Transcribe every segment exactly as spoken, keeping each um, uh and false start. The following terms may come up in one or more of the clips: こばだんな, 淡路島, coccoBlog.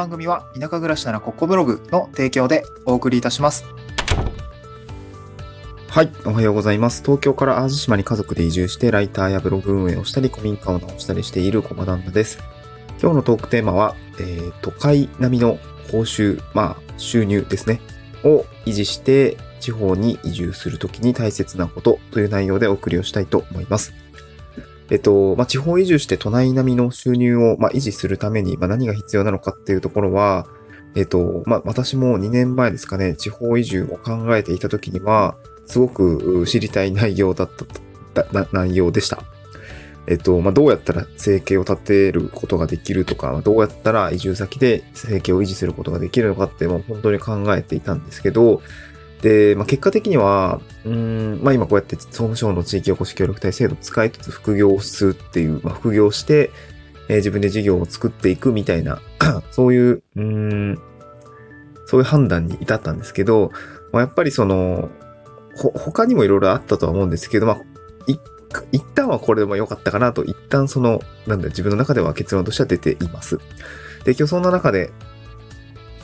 番組は田舎暮らしならここブログの提供でお送りいたします。はい、おはようございます。東京から淡路島に家族で移住してライターやブログ運営をしたり古民家を直したりしている駒旦那です。今日のトークテーマは、えー、都会並みの報酬、まあ収入ですねを維持して地方に移住するときに大切なことという内容でお送りをしたいと思います。えっと、まあ、地方移住して都内並みの収入を、まあ、維持するために、まあ、何が必要なのかっていうところは、えっと、まあ、私もにねんまえですかね、地方移住を考えていたときには、すごく知りたい内容だった、だ内容でした。えっと、まあ、どうやったら生計を立てることができるとか、どうやったら移住先で生計を維持することができるのかって、もう本当に考えていたんですけど、で、まあ、結果的には、うーん、まあ、今こうやって総務省の地域おこし協力隊制度を使いつつ副業をするっていう、まあ、副業して、えー、自分で事業を作っていくみたいな、そういう、うーん、そういう判断に至ったんですけど、まあ、やっぱりその、ほ、他にもいろいろあったとは思うんですけど、まあ、い、一旦はこれでも良かったかなと、一旦その、なんだ、自分の中では結論としては出ています。で、今日そんな中で、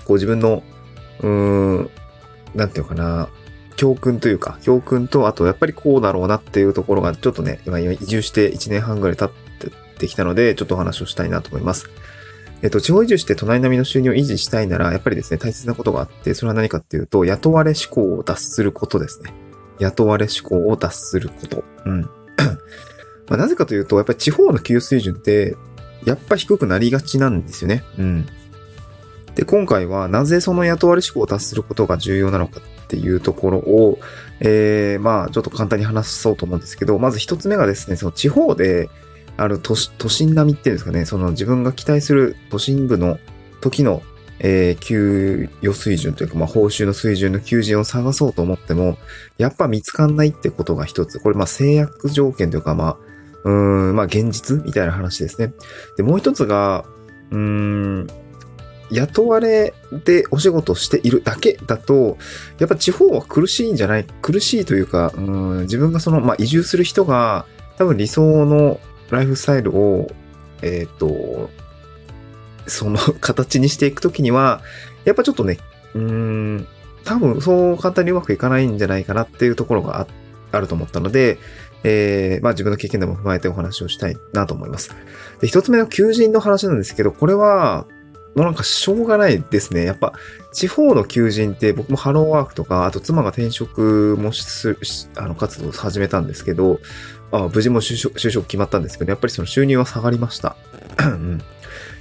こう自分の、うーん、なんていうかな、教訓というか、教訓と、あとやっぱりこうだろうなっていうところが、ちょっとね、今移住していちねんはんぐらい経ってきたので、ちょっとお話をしたいなと思います。えっと、地方移住して都内並みの収入を維持したいなら、やっぱりですね、大切なことがあって、それは何かっていうと、雇われ志向を脱することですね。雇われ志向を脱すること。うん。まあ、なぜかというと、やっぱり地方の給与水準って、やっぱ低くなりがちなんですよね。うん。で、今回はなぜその雇われ志向を達することが重要なのかっていうところを、えー、まあちょっと簡単に話そうと思うんですけど、まず一つ目がですね、その地方である 都, 都心並みっていうんですかね、その自分が期待する都心部の時の、えー、給与水準というか、まあ報酬の水準の求人を探そうと思っても、やっぱ見つかんないってことが一つ。これまあ制約条件というか、まあ、うーん、まあ現実みたいな話ですね。で、もう一つが、うーん、雇われでお仕事しているだけだと、やっぱ地方は苦しいんじゃない、苦しいというか、うーん、自分がその、まあ、移住する人が、多分理想のライフスタイルを、えっと、その形にしていくときには、やっぱちょっとね、うーん、多分そう簡単にうまくいかないんじゃないかなっていうところがあ、あると思ったので、えー、まあ自分の経験でも踏まえてお話をしたいなと思います。で、一つ目の求人の話なんですけど、これは、もうなんかしょうがないですね。やっぱ地方の求人って、僕もハローワークとか、あと妻が転職もすあの活動を始めたんですけど、あ無事も就職、就職決まったんですけど、やっぱりその収入は下がりました。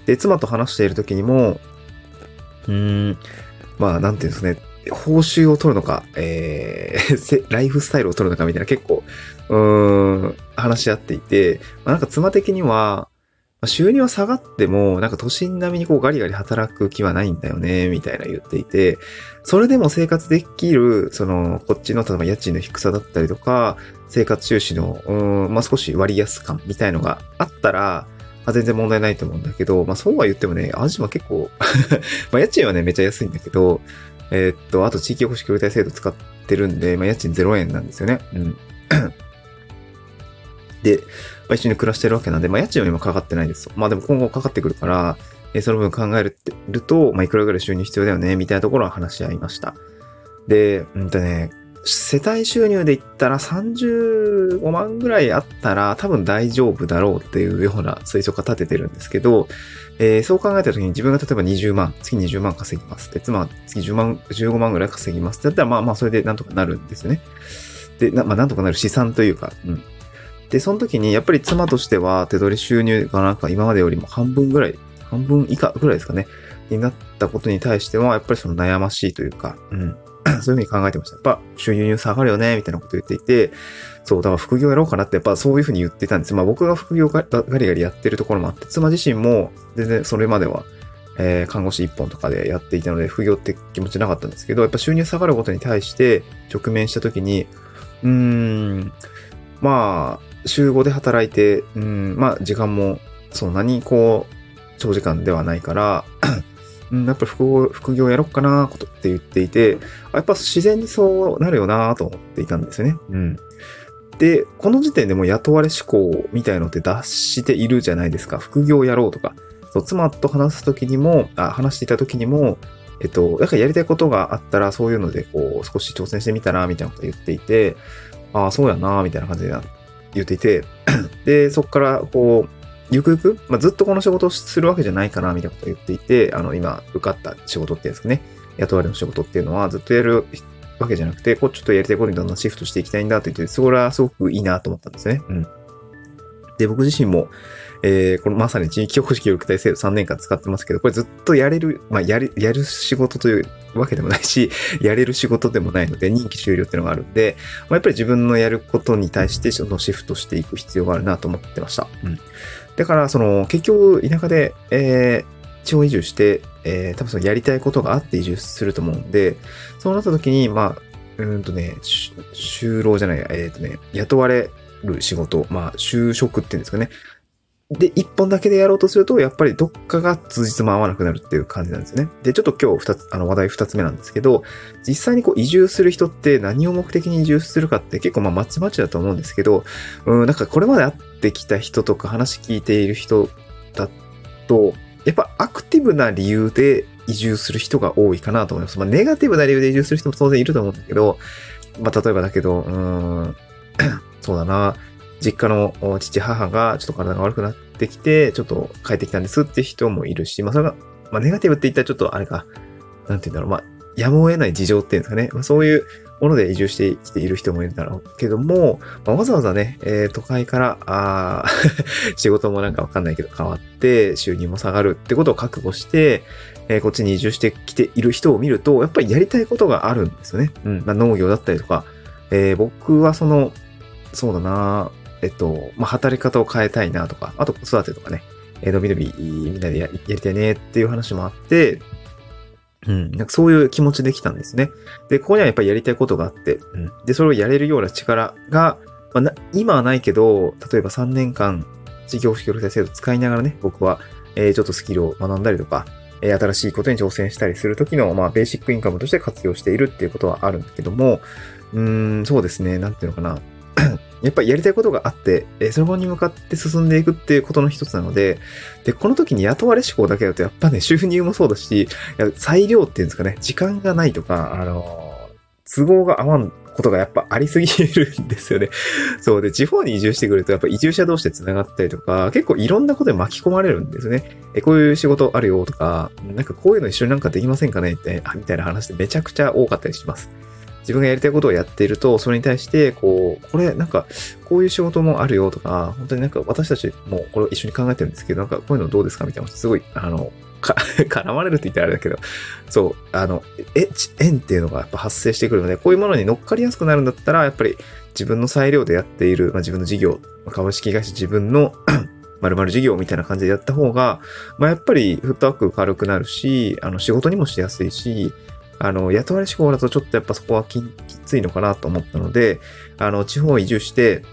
で、妻と話している時にも、うーん、まあなんていうんですかね、報酬を取るのか、えー、ライフスタイルを取るのかみたいな結構、うーん、話し合っていて、まあ、なんか妻的には、収入は下がっても、なんか都心並みにこうガリガリ働く気はないんだよね、みたいな言っていて、それでも生活できる、その、こっちの、例えば家賃の低さだったりとか、生活収支の、うーん、まあ、少し割安感みたいのがあったら、まあ、全然問題ないと思うんだけど、まあ、そうは言ってもね、淡路島結構、ま、家賃はね、めちゃ安いんだけど、えー、っと、あと地域おこし協力隊制度使ってるんで、まあ、家賃ゼロえんなんですよね。うん。で、まあ、一緒に暮らしてるわけなんで、まあ、家賃は今かかってないですよ。まあでも今後かかってくるから、えー、その分考えるってると、まあいくらぐらい収入必要だよね、みたいなところは話し合いました。で、うんとね、世帯収入で言ったらさんじゅうごまんぐらいあったら多分大丈夫だろうっていうような推測が立ててるんですけど、えー、そう考えた時に自分が例えばにじゅうまん、月にじゅうまん稼ぎます。で、妻は月じゅうまん、じゅうごまんぐらい稼ぎます。だったらまあまあそれでなんとかなるんですよね。で、な、まあなんとかなる試算というか、うん。で、その時に、やっぱり妻としては、手取り収入がなんか今までよりも半分ぐらい、半分以下ぐらいですかね、になったことに対しては、やっぱりその悩ましいというか、うん、そういうふうに考えてました。やっぱ収入下がるよね、みたいなことを言っていて、そう、だから副業やろうかなって、やっぱそういうふうに言ってたんです。まあ僕が副業ガリガリやってるところもあって、妻自身も全然それまでは、えー、看護師一本とかでやっていたので、副業って気持ちなかったんですけど、やっぱ収入下がることに対して直面した時に、うーん、まあ、週ごで働いて、うん、まあ、時間もそんなにこう、長時間ではないから、うん、やっぱり副業、副業やろっかな、ことって言っていて、やっぱ自然にそうなるよな、と思っていたんですよね。うん。で、この時点でもう雇われ志向みたいのって出しているじゃないですか。副業やろうとか。そう妻と話す時にもあ話していた時にも、えっと、なんかやりたいことがあったらそういうのでこう少し挑戦してみたらみたいなことを言っていて、ああそうやなみたいな感じで言っていてでそこからこうゆくゆく、まあ、ずっとこの仕事をするわけじゃないかなみたいなことを言っていて、あの今受かった仕事っていうんですかね、雇われの仕事っていうのはずっとやるわけじゃなくて、こうちょっとやりたいことにどんどんシフトしていきたいんだと言って、それはすごくいいなと思ったんですね。うん。で、僕自身も、えー、このまさに地域おこし協力隊制度さんねんかん使ってますけど、これずっとやれる、まあ、やれ、やる仕事というわけでもないし、やれる仕事でもないので、任期終了っていうのがあるんで、まあ、やっぱり自分のやることに対して、そのシフトしていく必要があるなと思ってました。うん。だから、その、結局、田舎で、えー、地方移住して、えー、多分そのやりたいことがあって移住すると思うんで、そうなった時に、まあ、うんとね、就労じゃない、えっとね、雇われる仕事、まあ、就職っていうんですかね。で、一本だけでやろうとすると、やっぱりどっかが通じつも合わなくなるっていう感じなんですよね。で、ちょっと今日二つ、あの話題二つ目なんですけど、実際にこう移住する人って何を目的に移住するかって結構まあまちまちだと思うんですけど、うん、なんかこれまで会ってきた人とか話聞いている人だと、やっぱアクティブな理由で移住する人が多いかなと思います。まあ、ネガティブな理由で移住する人も当然いると思うんだけど、まあ、例えばだけど、うーん、そうだな、実家の父母がちょっと体が悪くなってきて、ちょっと帰ってきたんですって人もいるし、まあ、それが、まあ、ネガティブって言ったらちょっとあれか、なんて言うんだろう、まあ、やむを得ない事情っていうんですかね。まあ、そういうもので移住してきている人もいるんだろうけども、まあ、わざわざね、えー、都会から、あ仕事もなんかわかんないけど変わって、収入も下がるってことを覚悟して、えー、こっちに移住してきている人を見ると、やっぱりやりたいことがあるんですよね。うん。まあ、農業だったりとか、えー、僕はその、そうだな、えっと、まあ、働き方を変えたいなとか、あと子育てとかね、えー、のびのびみんなで や, やりたいねっていう話もあって、うん、なんかそういう気持ちできたんですね。で、ここにはやっぱりやりたいことがあって、うん、で、それをやれるような力が、まあ、な今はないけど、例えばさんねんかん、地域おこし協力隊制度を使いながらね、僕は、えー、ちょっとスキルを学んだりとか、えー、新しいことに挑戦したりするときの、まあ、ベーシックインカムとして活用しているっていうことはあるんだけども、うーん、そうですね、なんていうのかな。やっぱりやりたいことがあって、えー、その方に向かって進んでいくっていうことの一つなので、で、この時に雇われ志向だけだと、やっぱね、収入もそうだし、裁量っていうんですかね、時間がないとか、あのー、都合が合わんことがやっぱありすぎるんですよね。そうで、地方に移住してくると、やっぱ移住者同士で繋がったりとか、結構いろんなことに巻き込まれるんですね。え、こういう仕事あるよとか、なんかこういうの一緒になんかできませんかねって、みたいな話でめちゃくちゃ多かったりします。自分がやりたいことをやっていると、それに対して、こう、これ、なんか、こういう仕事もあるよとか、本当になんか私たちもこれを一緒に考えてるんですけど、なんかこういうのどうですかみたいな、すごい、あの、か、絡まれるって言ったらあれだけど、そう、あの、え、縁っていうのがやっぱ発生してくるので、こういうものに乗っかりやすくなるんだったら、やっぱり自分の裁量でやっている、まあ、自分の事業、株式会社自分の〇〇事業みたいな感じでやった方が、まあ、やっぱりフットワーク軽くなるし、あの、仕事にもしやすいし、あの、雇われ志向だとちょっとやっぱそこはきついのかなと思ったので、あの、地方移住して、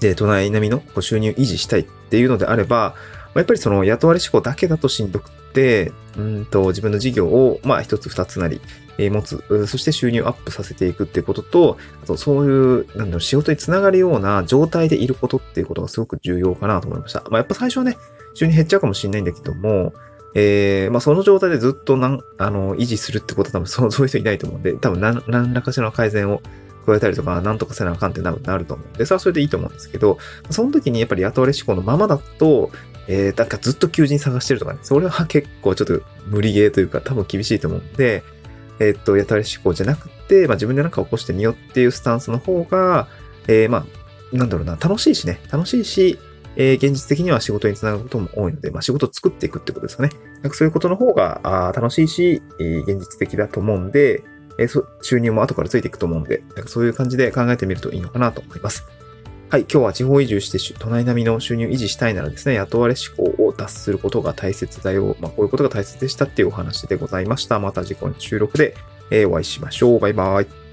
で、都内並みの収入維持したいっていうのであれば、やっぱりその雇われ志向だけだとしんどくて、うんと、自分の事業を、まあ、一つ二つなり、えー、持つ、そして収入をアップさせていくっていうことと、あとそういう、なんだろう、仕事につながるような状態でいることっていうことがすごく重要かなと思いました。まあ、やっぱ最初はね、収入減っちゃうかもしれないんだけども、えー、まあ、その状態でずっとなん、あの、維持するってことは多分その、そういう人いないと思うんで、多分何、何らかしらの改善を加えたりとか、なんとかせなあかんってなると思うんで、それはそれでいいと思うんですけど、その時にやっぱり雇われ志向のままだと、えー、なんかずっと求人探してるとかね、それは結構ちょっと無理ゲーというか多分厳しいと思うんで、えー、っと、雇われ志向じゃなくて、まあ、自分でなんか起こしてみようっていうスタンスの方が、えー、まあ、なんだろうな、楽しいしね、楽しいし、えー、現実的には仕事につながることも多いので、まあ、仕事を作っていくってことですかね。なんかそういうことの方があ楽しいし、えー、現実的だと思うんで、えーそ、収入も後からついていくと思うんで、なんかそういう感じで考えてみるといいのかなと思います。はい、今日は地方移住して都内並みの収入維持したいならですね、雇われ志向を脱することが大切だよ。まあ、こういうことが大切でしたっていうお話でございました。また次回の収録で、えー、お会いしましょう。バイバイ。